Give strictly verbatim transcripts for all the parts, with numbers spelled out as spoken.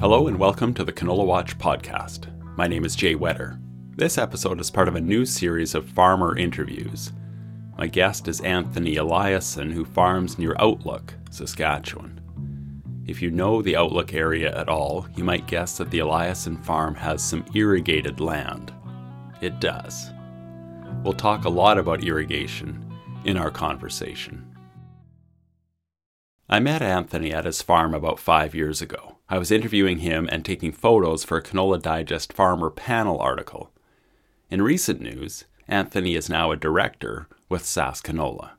Hello and welcome to the Canola Watch podcast. My name is Jay Wetter. This episode is part of a new series of farmer interviews. My guest is Anthony Eliason, who farms near Outlook, Saskatchewan. If you know the Outlook area at all, you might guess that the Eliason farm has some irrigated land. It does. We'll talk a lot about irrigation in our conversation. I met Anthony at his farm about five years ago. I was interviewing him and taking photos for a Canola Digest Farmer Panel article. In recent news, Anthony is now a director with Sask Canola.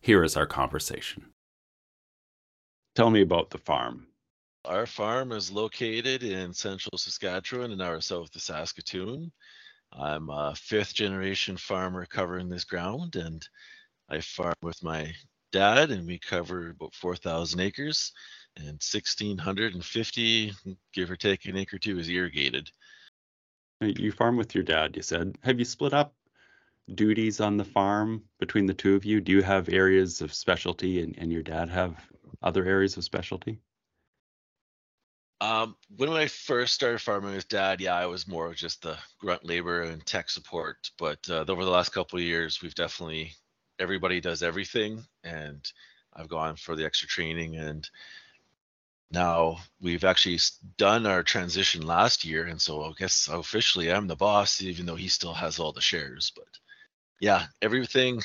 Here is our conversation. Tell me about the farm. Our farm is located in central Saskatchewan, an hour south of Saskatoon. I'm a fifth generation farmer covering this ground, and I farm with my dad, and we cover about four thousand acres, and one thousand six hundred fifty, give or take an acre or two, is irrigated. You farm with your dad, you said. Have you split up duties on the farm between the two of you? Do you have areas of specialty and, and your dad have other areas of specialty? Um, when I first started farming with dad, yeah, I was more just the grunt labor and tech support. But uh, over the last couple of years, we've definitely, everybody does everything, and I've gone for the extra training, and now we've actually done our transition last year, and so I guess officially I'm the boss, even though he still has all the shares. But yeah, everything,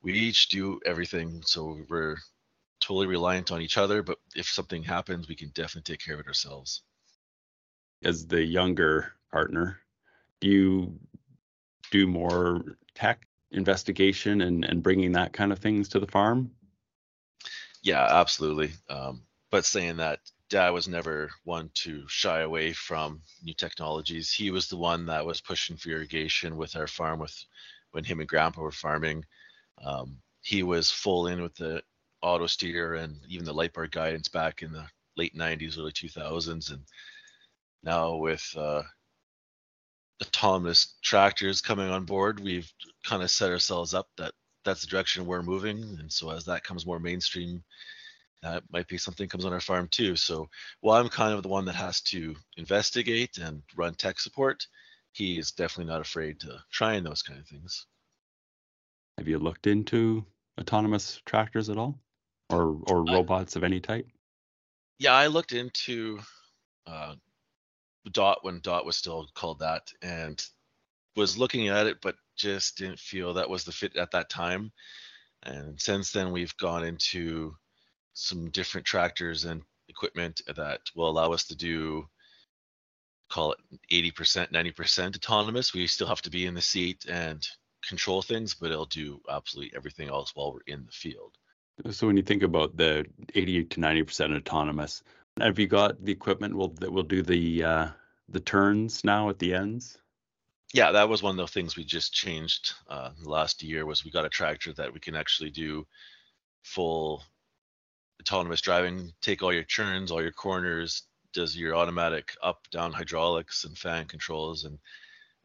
we each do everything, so we're totally reliant on each other, but if something happens, we can definitely take care of it ourselves. As the younger partner, do you do more tech investigation and, and bringing that kind of things to the farm? Yeah, absolutely. Um, but saying that, dad was never one to shy away from new technologies. He was the one that was pushing for irrigation with our farm with when him and grandpa were farming. Um, he was full in with the auto steer and even the light bar guidance back in the late nineties, early two thousands. And now with uh, autonomous tractors coming on board, we've kind of set ourselves up that that's the direction we're moving. And so as that comes more mainstream, that might be something comes on our farm too. So while I'm kind of the one that has to investigate and run tech support, he is definitely not afraid to trying those kind of things. Have you looked into autonomous tractors at all? Or or robots I, of any type? Yeah, I looked into uh, DOT when DOT was still called that, and was looking at it, but just didn't feel that was the fit at that time. And since then, we've gone into some different tractors and equipment that will allow us to do, call it eighty percent, ninety percent autonomous. We still have to be in the seat and control things, but it'll do absolutely everything else while we're in the field. So when you think about the eighty to ninety percent autonomous, have you got the equipment will, that will do the uh, the turns now at the ends? Yeah, that was one of the things we just changed uh, last year was we got a tractor that we can actually do full autonomous driving, take all your turns, all your corners, does your automatic up, down hydraulics and fan controls, and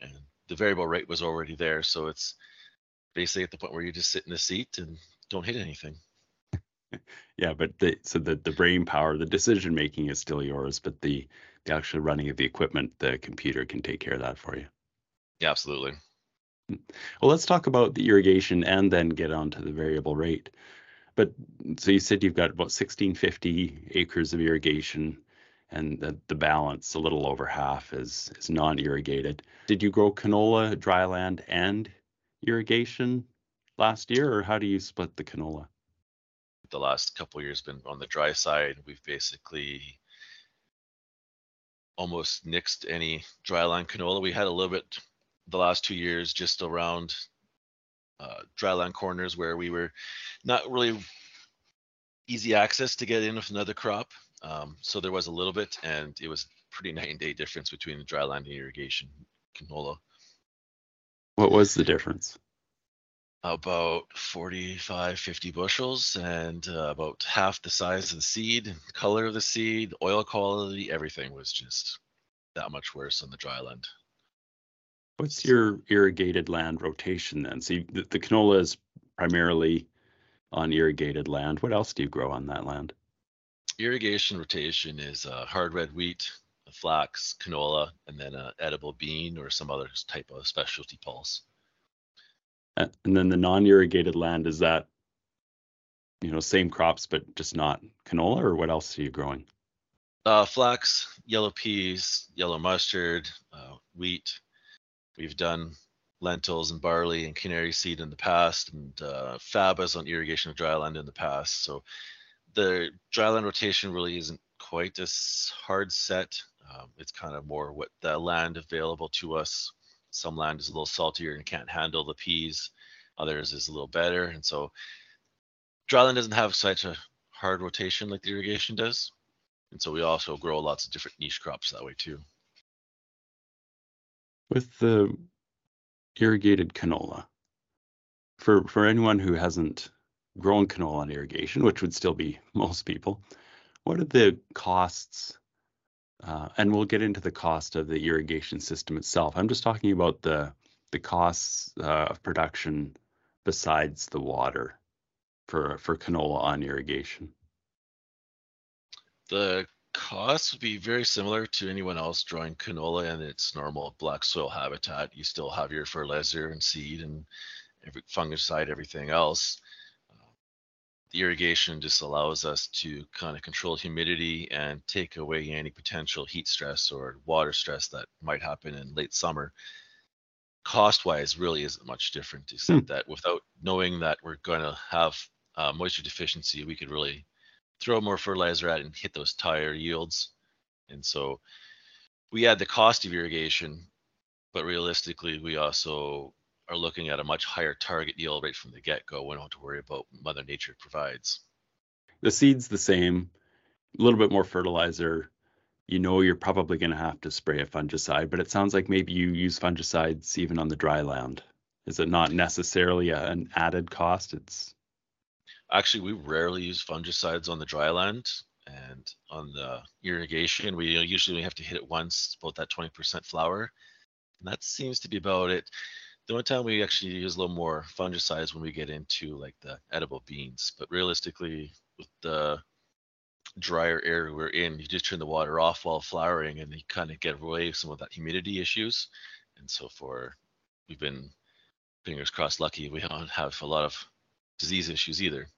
and the variable rate was already there. So it's basically at the point where you just sit in the seat and don't hit anything. Yeah, but the, so the, the brain power, the decision making is still yours, but the, the actual running of the equipment, the computer can take care of that for you. Yeah, absolutely. Well, let's talk about the irrigation and then get on to the variable rate. But so you said you've got about sixteen fifty acres of irrigation, and the, the balance, a little over half, is, is non-irrigated. Did you grow canola, dryland, and irrigation last year, or how do you split the canola? The last couple of years been on the dry side. We've basically almost nixed any dryland canola. We had a little bit the last two years just around uh, dryland corners where we were not really easy access to get in with another crop. Um, so there was a little bit, and it was pretty night and day difference between the dryland and irrigation canola. What was the difference? About forty-five, fifty bushels, and uh, about half the size of the seed, color of the seed, oil quality, everything was just that much worse on the dryland. What's your irrigated land rotation then? So you, the, the canola is primarily on irrigated land. What else do you grow on that land? irrigation rotation is uh, hard red wheat, flax, canola, and then an edible bean or some other type of specialty pulse. And then the non-irrigated land, is that, you know, same crops, but just not canola, or what else are you growing? Uh, flax, yellow peas, yellow mustard, uh, wheat. We've done lentils and barley and canary seed in the past, and uh, fabas on irrigation of dryland in the past. So the dryland rotation really isn't quite as hard set. Um, it's kind of more what the land available to us. Some land is a little saltier and can't handle the peas. Others is a little better. And so dryland doesn't have such a hard rotation like the irrigation does. And so we also grow lots of different niche crops that way too. With the irrigated canola, for, for anyone who hasn't grown canola on irrigation, which would still be most people, what are the costs? Uh, and we'll get into the cost of the irrigation system itself. I'm just talking about the, the costs uh, of production besides the water for, for canola on irrigation. The costs would be very similar to anyone else growing canola in its normal black soil habitat. You still have your fertilizer and seed and every fungicide, everything else. Uh, the irrigation just allows us to kind of control humidity and take away any potential heat stress or water stress that might happen in late summer. Cost-wise, really isn't much different, except mm. that without knowing that we're going to have uh, moisture deficiency, we could really throw more fertilizer at and hit those higher yields. And so we add the cost of irrigation, but realistically, we also are looking at a much higher target yield right from the get-go. We don't have to worry about what Mother Nature provides. The seed's the same, a little bit more fertilizer. You know you're probably going to have to spray a fungicide, but it sounds like maybe you use fungicides even on the dry land. Is it not necessarily a, an added cost? It's Actually, we rarely use fungicides on the dry land, and on the irrigation, we usually have to hit it once, about that twenty percent flower. And that seems to be about it. The only time we actually use a little more fungicides when we get into like the edible beans. But realistically, with the drier area we're in, you just turn the water off while flowering and you kind of get away with some of that humidity issues. And so for, we've been, fingers crossed, lucky we don't have a lot of disease issues either.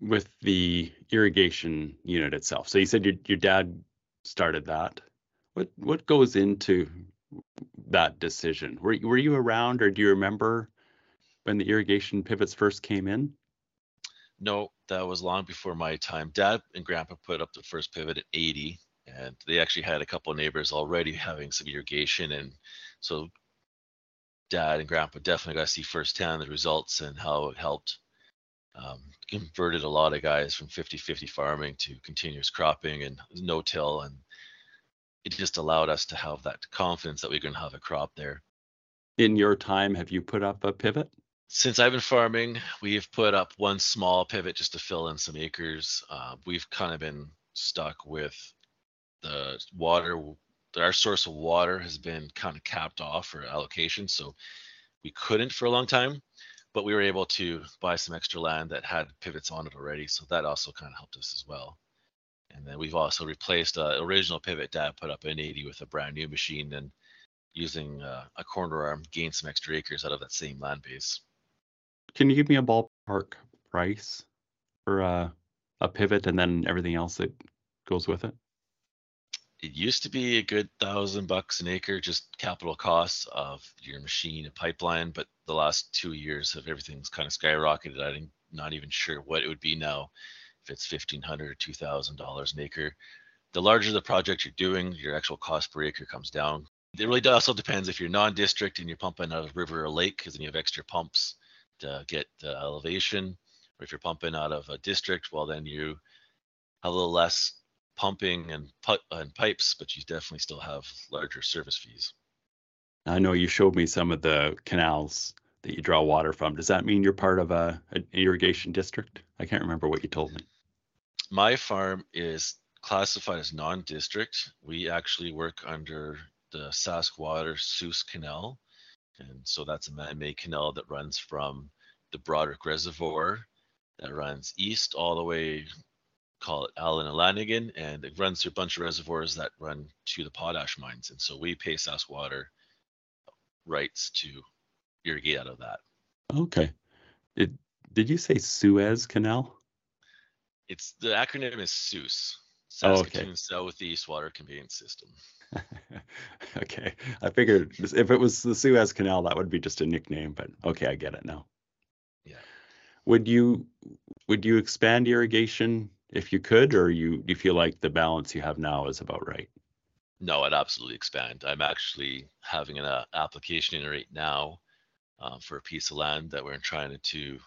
With the irrigation unit itself. So you said your your dad started that. What what goes into that decision? Were were you around, or do you remember when the irrigation pivots first came in? No, that was long before my time. Dad and Grandpa put up the first pivot at eighty, and they actually had a couple of neighbors already having some irrigation, and so Dad and Grandpa definitely got to see firsthand the results and how it helped. Um, converted a lot of guys from fifty fifty farming to continuous cropping and no-till, and it just allowed us to have that confidence that we can have a crop there. In your time, have you put up a pivot? Since I've been farming, we've put up one small pivot just to fill in some acres. Uh, we've kind of been stuck with the water. Our source of water has been kind of capped off for allocation, so we couldn't for a long time. But we were able to buy some extra land that had pivots on it already, so that also kind of helped us as well. And then we've also replaced an original pivot Dad put up in eighty with a brand new machine, and using uh, a corner arm, gained some extra acres out of that same land base. Can you give me a ballpark price for uh, a pivot and then everything else that goes with it? It used to be a good thousand bucks an acre, just capital costs of your machine and pipeline. But the last two years of everything's kind of skyrocketed. I'm not even sure what it would be now, if it's fifteen hundred dollars or two thousand dollars an acre. The larger the project you're doing, your actual cost per acre comes down. It really also depends if you're non-district and you're pumping out of a river or lake, because then you have extra pumps to get the elevation. Or if you're pumping out of a district, well, then you have a little less pumping and, put, and pipes, but you definitely still have larger service fees. I know you showed me some of the canals that you draw water from. Does that mean you're part of a, an irrigation district? I can't remember what you told me. My farm is classified as non-district. We actually work under the Sask Water Suez Canal, and so that's a man-made canal that runs from the Broderick Reservoir that runs east all the way called Allen and Lanigan, and it runs through a bunch of reservoirs that run to the potash mines. And so we pay Sask Water rights to irrigate out of that. Okay. It, did you say Suez Canal? It's the acronym is S U S, Saskatoon oh, okay. South East Water Convenience System. Okay, I figured if it was the Suez Canal, that would be just a nickname, but okay, I get it now. Yeah. Would you would you expand irrigation if you could, or you you feel like the balance you have now is about right? No, I'd absolutely expand. I'm actually having an uh, application in right now uh, for a piece of land that we're trying to.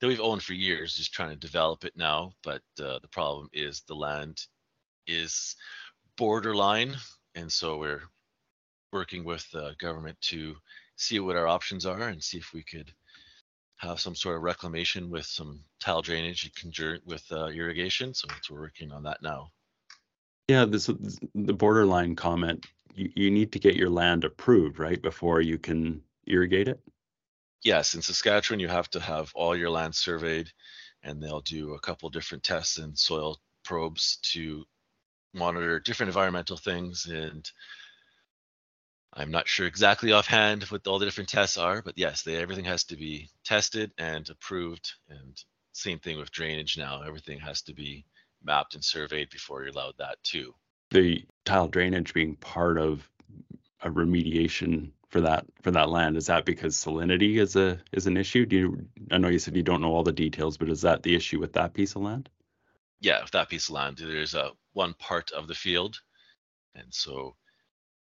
that we've owned for years, just trying to develop it now. But uh, the problem is the land is borderline. And so we're working with the government to see what our options are and see if we could have some sort of reclamation with some tile drainage with uh, irrigation. So we're working on that now. Yeah, this, the borderline comment, you, you need to get your land approved, right, before you can irrigate it? Yes, in Saskatchewan, you have to have all your land surveyed, and they'll do a couple different tests and soil probes to monitor different environmental things. And I'm not sure exactly offhand what all the different tests are, but yes, they, everything has to be tested and approved. And same thing with drainage now. Everything has to be mapped and surveyed before you're allowed that too. The tile drainage being part of a remediation for that for that land, is that because salinity is a is an issue? Do you, I know you said you don't know all the details, but is that the issue with that piece of land? Yeah, with that piece of land, there's a one part of the field, and so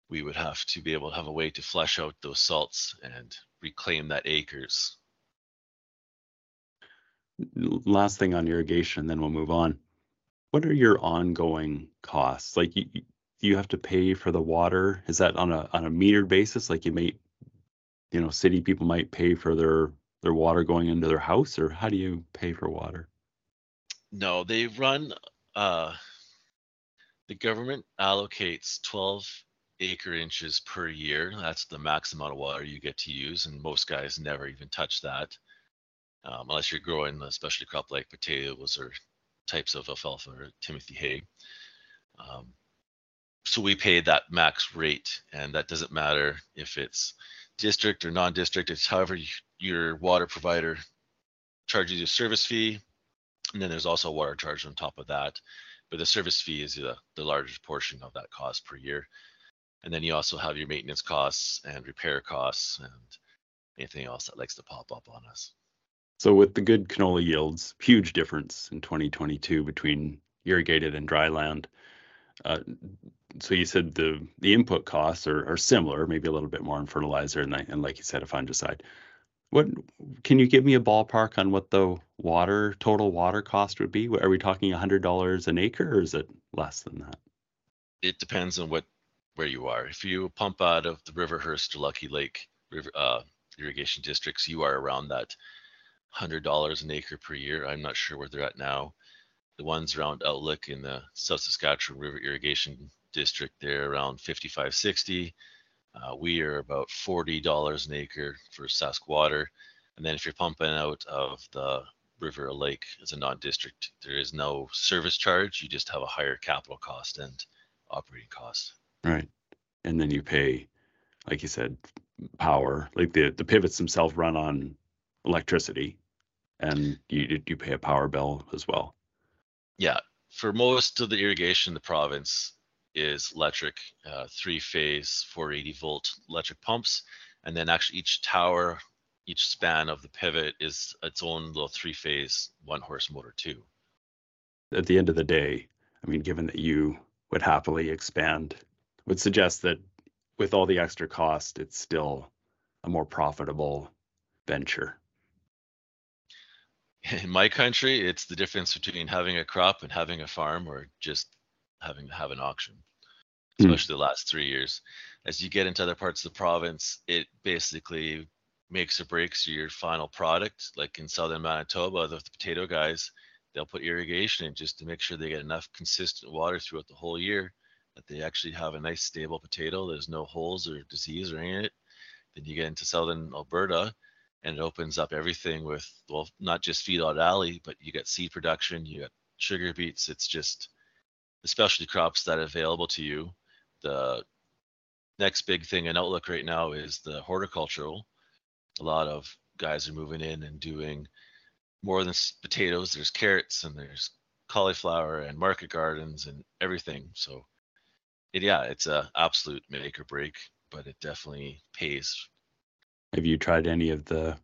we would have to be able to have a way to flush out those salts and reclaim that acres. Last thing on irrigation, then we'll move on. What are your ongoing costs? Like you, you have to pay for the water? Is that on a on a metered basis? Like you may, you know, city people might pay for their their water going into their house, or how do you pay for water? No, they run. Uh, the government allocates twelve acre inches per year. That's the max amount of water you get to use, and most guys never even touch that, um, unless you're growing a specialty crop like potatoes or types of alfalfa or Timothy hay. Um, So we pay that max rate, and that doesn't matter if it's district or non-district. It's however you, your water provider charges you a service fee, and then there's also a water charge on top of that. But the service fee is the, the largest portion of that cost per year. And then you also have your maintenance costs and repair costs and anything else that likes to pop up on us. So with the good canola yields, huge difference in twenty twenty-two between irrigated and dry land. Uh, so you said the, the input costs are, are similar, maybe a little bit more in fertilizer and, and like you said, a fungicide. What, can you give me a ballpark on what the water, total water cost would be? Are we talking one hundred dollars an acre, or is it less than that? It depends on what, where you are. If you pump out of the Riverhurst or Lucky Lake river, uh, irrigation districts, you are around that one hundred dollars an acre per year. I'm not sure where they're at now. The ones around Outlook in the South Saskatchewan River Irrigation District, they're around fifty-five sixty. Uh, we are about forty dollars an acre for Sask Water. And then if you're pumping out of the river or lake as a non-district, there is no service charge. You just have a higher capital cost and operating cost. Right. And then you pay, like you said, power. Like the, the pivots themselves run on electricity, and you you pay a power bill as well. Yeah, for most of the irrigation in the province is electric, uh, three-phase, four hundred eighty volt electric pumps, and then actually each tower, each span of the pivot is its own little three-phase, one-horse motor too. At the end of the day, I mean, given that you would happily expand, would suggest that with all the extra cost, it's still a more profitable venture. In my country, it's the difference between having a crop and having a farm, or just having to have an auction, especially mm. the last three years. As you get into other parts of the province, it basically makes or breaks your final product. Like in southern Manitoba, the, the potato guys, they'll put irrigation in just to make sure they get enough consistent water throughout the whole year, that they actually have a nice stable potato. There's no holes or disease or anything in it. Then you get into southern Alberta, and it opens up everything with, well, not just feedlot alley, but you got seed production, you got sugar beets. It's just the specialty crops that are available to you. The next big thing in Outlook right now is the horticultural. A lot of guys are moving in and doing more than potatoes. There's carrots and there's cauliflower and market gardens and everything. So it, yeah, it's a absolute make or break, but it definitely pays. Have you tried any of the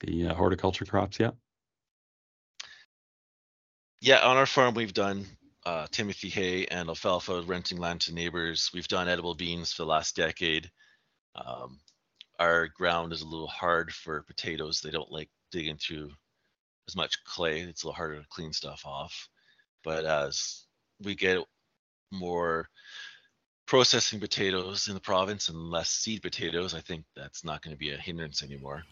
the uh, horticulture crops yet? Yeah, on our farm we've done uh, Timothy hay and alfalfa, renting land to neighbors. We've done edible beans for the last decade. Um, our ground is a little hard for potatoes. They don't like digging through as much clay. It's a little harder to clean stuff off. But as we get more processing potatoes in the province and less seed potatoes, I think that's not going to be a hindrance anymore.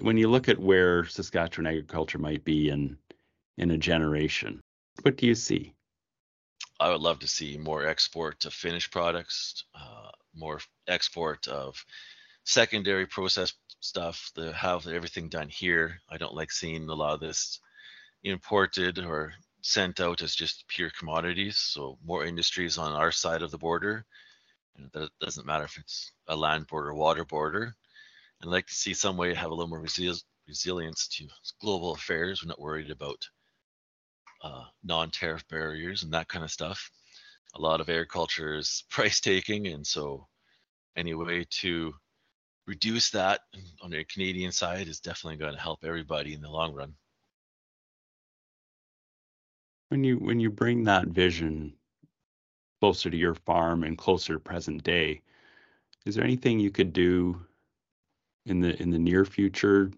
When you look at where Saskatchewan agriculture might be in in a generation, what do you see? I would love to see more export to finished products, uh, more export of secondary process stuff, to have everything done here. I don't like seeing a lot of this imported or sent out as just pure commodities. So more industries on our side of the border. And that doesn't matter if it's a land border, water border. I'd like to see some way to have a little more resi resilience to global affairs. We're not worried about uh, non-tariff barriers and that kind of stuff. A lot of agriculture is price taking, and so any way to reduce that on the Canadian side is definitely going to help everybody in the long run. When you when you bring that vision closer to your farm and closer to present day, is there anything you could do in the in the near future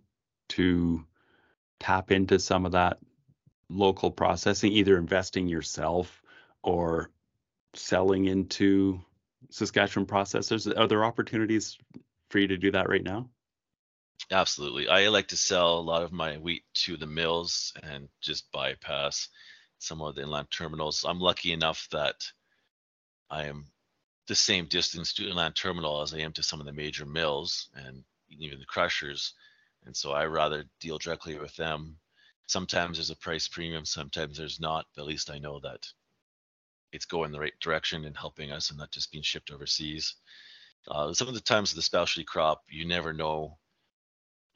to tap into some of that local processing, either investing yourself or selling into Saskatchewan processors? Are there opportunities for you to do that right now? Absolutely. I like to sell a lot of my wheat to the mills and just bypass some of the inland terminals. I'm lucky enough that I am the same distance to inland terminal as I am to some of the major mills and even the crushers, and so I rather deal directly with them. Sometimes there's a price premium, sometimes there's not, but at least I know that it's going the right direction and helping us and not just being shipped overseas. Uh, some of the times of the specialty crop, you never know.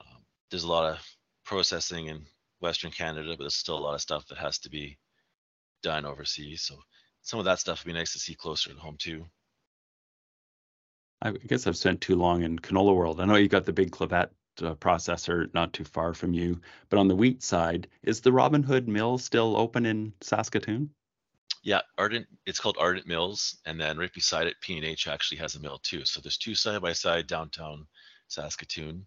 Um, there's a lot of processing in Western Canada, but there's still a lot of stuff that has to be done overseas, so some of that stuff would be nice to see closer to home too. I guess I've spent too long in canola world. I know you got the big Clavette uh, processor not too far from you, but on the wheat side, is the Robin Hood mill still open in Saskatoon? Yeah, Ardent. It's called Ardent Mills, and then right beside it, P and H actually has a mill too. So there's two side by side downtown Saskatoon.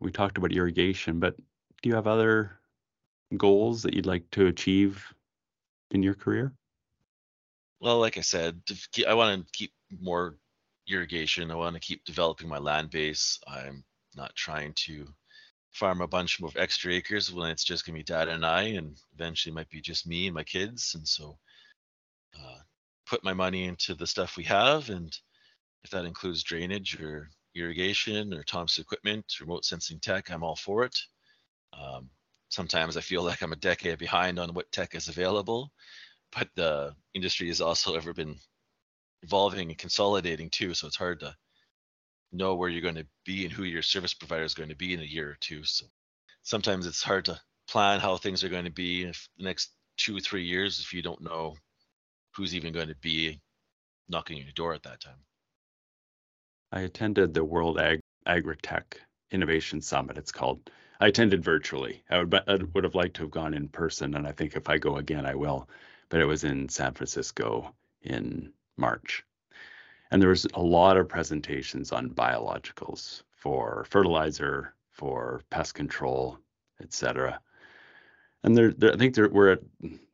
We talked about irrigation, but do you have other goals that you'd like to achieve in your career? Well, like I said, I want to keep more irrigation. I want to keep developing my land base. I'm not trying to farm a bunch more extra acres when it's just gonna be Dad and I, and eventually might be just me and my kids. And so uh, put my money into the stuff we have, and if that includes drainage or irrigation or Tom's equipment, remote sensing tech, I'm all for it. Um, sometimes I feel like I'm a decade behind on what tech is available, but the industry has also ever been evolving and consolidating too, so it's hard to know where you're going to be and who your service provider is going to be in a year or two. So sometimes it's hard to plan how things are going to be in the next two or three years if you don't know who's even going to be knocking on your door at that time. I attended the World Ag- AgriTech Innovation Summit, it's called. I attended virtually. I would, I would have liked to have gone in person, and I think if I go again, I will. But it was in San Francisco in March. And there was a lot of presentations on biologicals for fertilizer, for pest control, et cetera. And there, there, I think there, we're at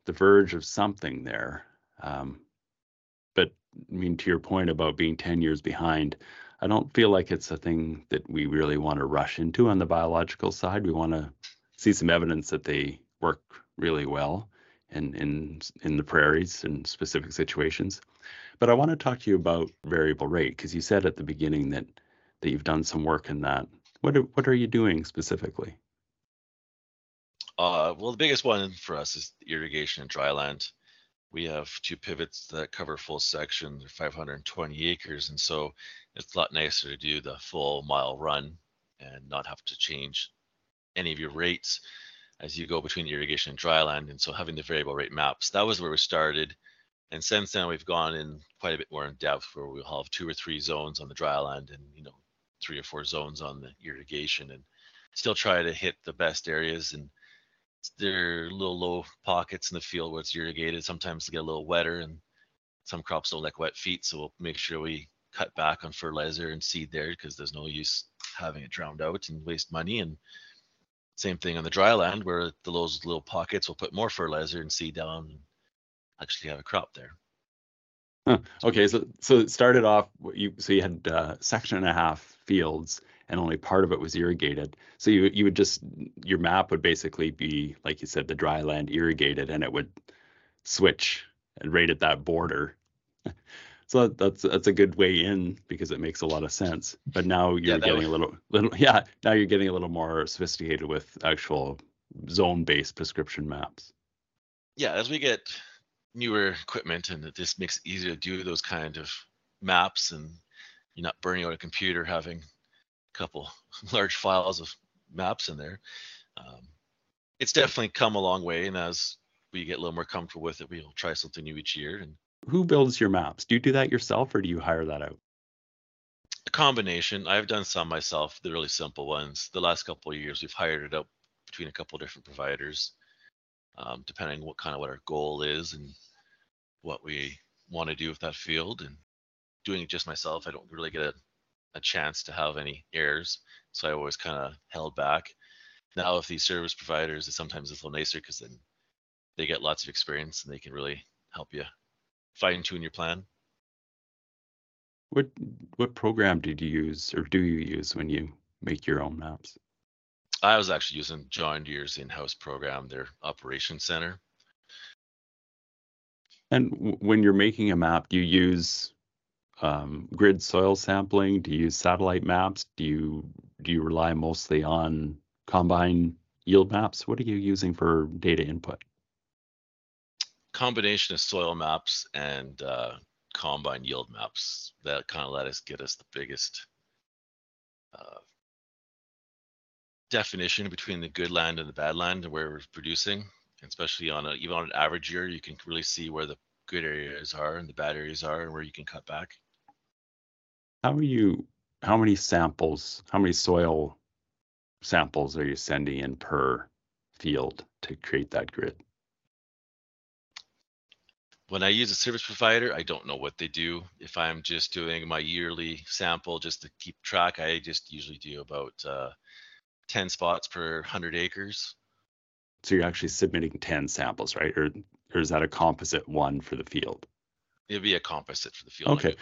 the verge of something there. Um, but I mean, to your point about being ten years behind, I don't feel like it's a thing that we really want to rush into on the biological side. We want to see some evidence that they work really well and in in the prairies in specific situations. But I want to talk to you about variable rate, because you said at the beginning that that you've done some work in that. What are, what are you doing specifically? Uh, well, the biggest one for us is irrigation and dry land. We have two pivots that cover full section, they're five hundred twenty acres, and so it's a lot nicer to do the full mile run and not have to change any of your rates as you go between irrigation and dry land. And so having the variable rate maps, that was where we started. And since then, we've gone in quite a bit more in depth, where we'll have two or three zones on the dry land and, you know, three or four zones on the irrigation, and still try to hit the best areas. And there are little low pockets in the field where it's irrigated. Sometimes they get a little wetter, and some crops don't like wet feet, so we'll make sure we cut back on fertilizer and seed there, because there's no use having it drowned out and waste money. And same thing on the dry land, where the those little pockets, we'll put more fertilizer and seed down and actually have a crop there. Huh. Okay, so so it started off, you so you had uh, section and a half fields, and only part of it was irrigated. So you you would just, your map would basically be, like you said, the dry land irrigated, and it would switch and right at that border. So that, that's that's a good way in, because it makes a lot of sense. But now you're yeah, getting was... a little little yeah, now you're getting a little more sophisticated with actual zone-based prescription maps. Yeah, as we get newer equipment, and it just makes it easier to do those kind of maps, and you're not burning out a computer having couple large files of maps in there. Um, it's definitely come a long way, and as we get a little more comfortable with it, we'll try something new each year. And who builds your maps? Do you do that yourself, or do you hire that out? A combination. I've done some myself, the really simple ones. The last couple of years, we've hired it out between a couple of different providers, um, depending on what kind of what our goal is and what we want to do with that field. And doing it just myself, I don't really get a a chance to have any errors, so I always kind of held back. Now with these service providers, it's sometimes a little nicer, because then they get lots of experience and they can really help you fine-tune your plan. What what program did you use, or do you use when you make your own maps? I was actually using John Deere's in-house program, their Operation Center. And w- when you're making a map, do you use Um, grid soil sampling? Do you use satellite maps? Do you do you rely mostly on combine yield maps? What are you using for data input? Combination of soil maps and uh, combine yield maps. That kind of let us get us the biggest uh, definition between the good land and the bad land where we're producing, and especially on a, even on an average year, you can really see where the good areas are and the bad areas are, and where you can cut back. How are you, how many samples, how many soil samples are you sending in per field to create that grid? When I use a service provider, I don't know what they do. If I'm just doing my yearly sample just to keep track, I just usually do about uh, ten spots per one hundred acres. So you're actually submitting ten samples, right? Or, or is that a composite one for the field? It'd be a composite for the field. Okay.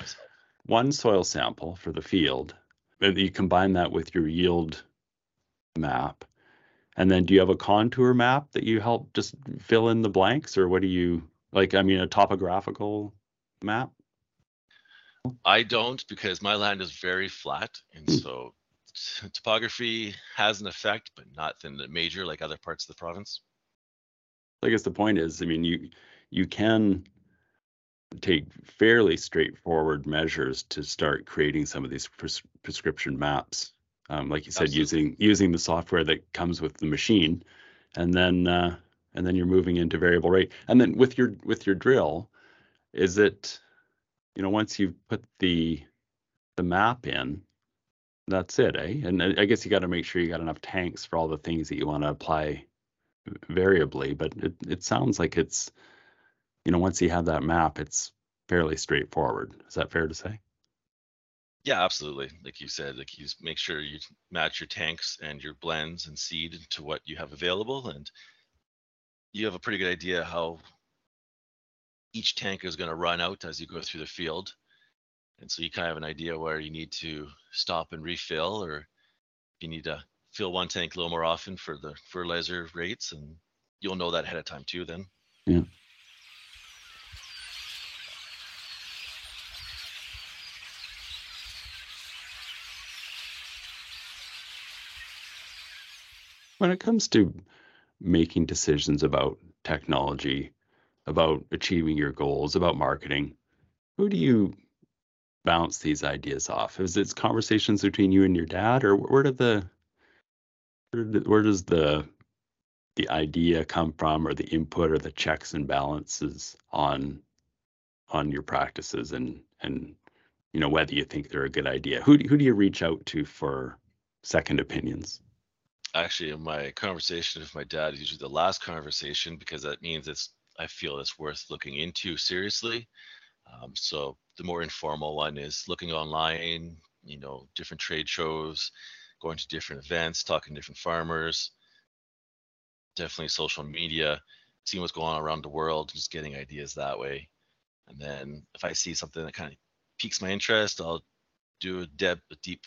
One soil sample for the field, and you combine that with your yield map. And then do you have a contour map that you help just fill in the blanks, or what do you, like, I mean, a topographical map? I don't, because my land is very flat. And so t- topography has an effect, but not in the major, like other parts of the province. I guess the point is, I mean, you you can take fairly straightforward measures to start creating some of these pres- prescription maps, um, like you said. Absolutely. using using the software that comes with the machine, and then uh, and then you're moving into variable rate. And then with your with your drill, is it, you know, once you've put the the map in, that's it, eh? And I guess you got to make sure you got enough tanks for all the things that you want to apply variably, but it, it sounds like it's, you know, once you have that map, it's fairly straightforward. Is that fair to say? Yeah, absolutely. Like you said, like you make sure you match your tanks and your blends and seed to what you have available, and you have a pretty good idea how each tank is going to run out as you go through the field. And so you kind of have an idea where you need to stop and refill, or you need to fill one tank a little more often for the fertilizer rates, and you'll know that ahead of time too then. Yeah. When it comes to making decisions about technology, about achieving your goals, about marketing, who do you bounce these ideas off? Is it conversations between you and your dad, or where do the where does the the idea come from, or the input, or the checks and balances on on your practices, and and you know whether you think they're a good idea? Who do, who do you reach out to for second opinions? Actually, in my conversation with my dad is usually the last conversation, because that means it's I feel it's worth looking into seriously. Um, so the more informal one is looking online, you know, different trade shows, going to different events, talking to different farmers, definitely social media, seeing what's going on around the world, just getting ideas that way. And then if I see something that kind of piques my interest, I'll do a, deb- a deep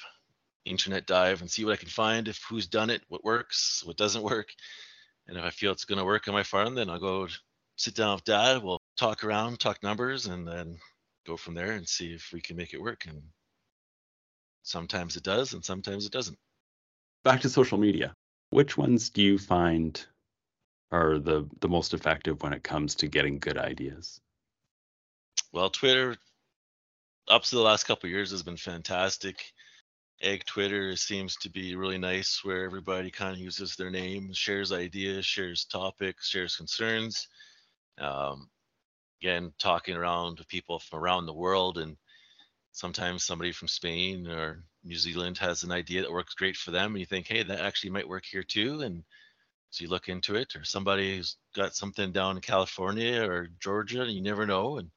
internet dive and see what I can find, if who's done it, what works, what doesn't work. And if I feel it's going to work on my farm, then I'll go sit down with Dad. We'll talk around, talk numbers, and then go from there and see if we can make it work. And sometimes it does, and sometimes it doesn't. Back to social media. Which ones do you find are the, the most effective when it comes to getting good ideas? Well, Twitter, up to the last couple of years, has been fantastic. Egg Twitter seems to be really nice, where everybody kind of uses their name, shares ideas, shares topics, shares concerns. Um, again, talking around to people from around the world, and sometimes somebody from Spain or New Zealand has an idea that works great for them, and you think, hey, that actually might work here too, and so you look into it. Or somebody's got something down in California or Georgia, and you never know. And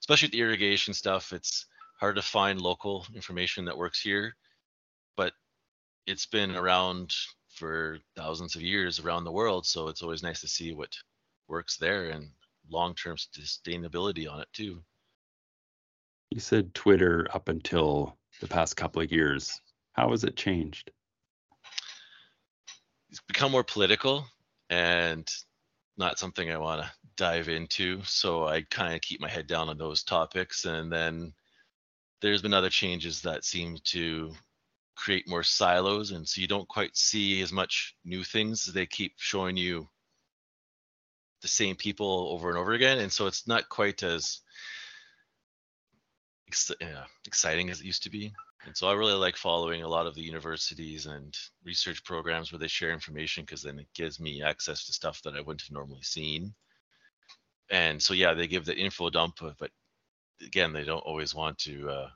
especially with the irrigation stuff, it's hard to find local information that works here, but it's been around for thousands of years around the world, so it's always nice to see what works there and long-term sustainability on it too. You said Twitter up until the past couple of years. How has it changed? It's become more political and not something I want to dive into, so I kind of keep my head down on those topics. And then there's been other changes that seem to create more silos, and so you don't quite see as much new things. They keep showing you the same people over and over again, and so it's not quite as ex- uh, exciting as it used to be. And so I really like following a lot of the universities and research programs where they share information, because then it gives me access to stuff that I wouldn't have normally seen. And so yeah, they give the info dump, but again, they don't always want to uh,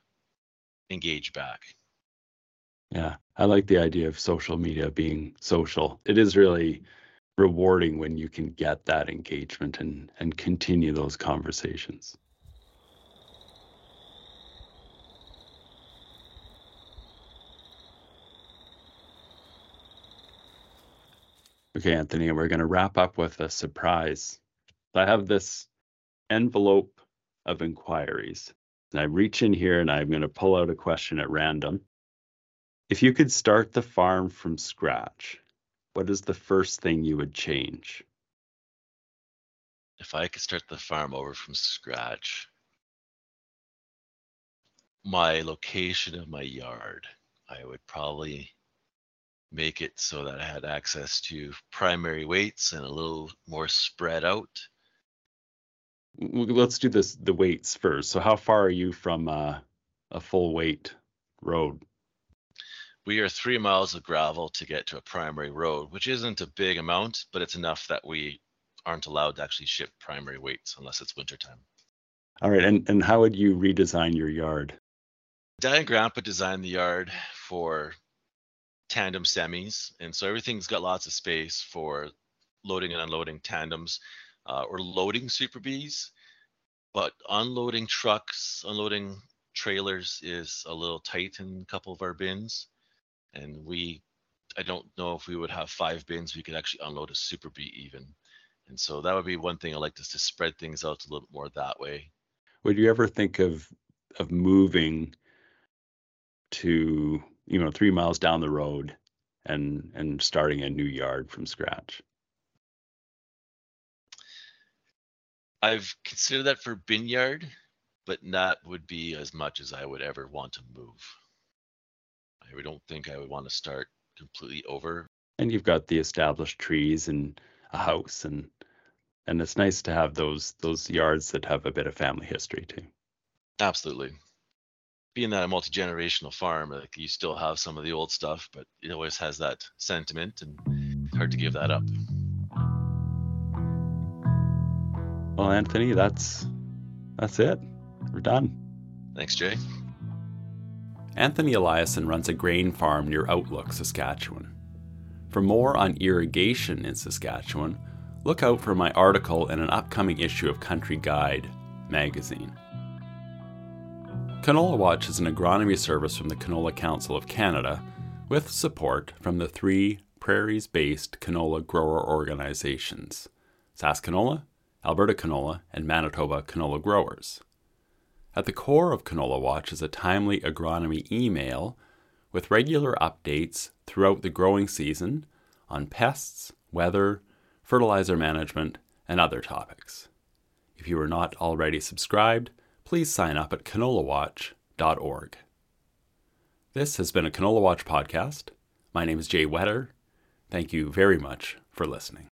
engage back. Yeah, I like the idea of social media being social. It is really rewarding when you can get that engagement and, and continue those conversations. Okay, Anthony, we're going to wrap up with a surprise. I have this envelope of inquiries, and I reach in here and I'm going to pull out a question at random. If you could start the farm from scratch, what is the first thing you would change? If I could start the farm over from scratch, my location of my yard, I would probably make it so that I had access to primary weights and a little more spread out. Let's do this, the weights first. So how far are you from uh, a full weight road? We are three miles of gravel to get to a primary road, which isn't a big amount, but it's enough that we aren't allowed to actually ship primary weights unless it's wintertime. All right. And, and how would you redesign your yard? Dad and Grandpa designed the yard for tandem semis. And so everything's got lots of space for loading and unloading tandems uh, or loading Super Bs. But unloading trucks, unloading trailers is a little tight in a couple of our bins. And we, I don't know if we would have five bins, we could actually unload a Super B even. And so that would be one thing I like, is to spread things out a little bit more that way. Would you ever think of of moving to, you know, three miles down the road and and starting a new yard from scratch? I've considered that for vineyard, but that would be as much as I would ever want to move. I don't think I would want to start completely over. And you've got the established trees and a house, and and it's nice to have those those yards that have a bit of family history too. Absolutely. Being that a multi-generational farm, like, you still have some of the old stuff, but it always has that sentiment, and it's hard to give that up. Well, Anthony, that's that's it. We're done. Thanks, Jay. Anthony Eliason runs a grain farm near Outlook, Saskatchewan. For more on irrigation in Saskatchewan, look out for my article in an upcoming issue of Country Guide magazine. Canola Watch is an agronomy service from the Canola Council of Canada, with support from the three prairies-based canola grower organizations, Sask Canola, Alberta Canola, and Manitoba Canola Growers. At the core of Canola Watch is a timely agronomy email with regular updates throughout the growing season on pests, weather, fertilizer management, and other topics. If you are not already subscribed, please sign up at canola watch dot org. This has been a Canola Watch podcast. My name is Jay Wetter. Thank you very much for listening.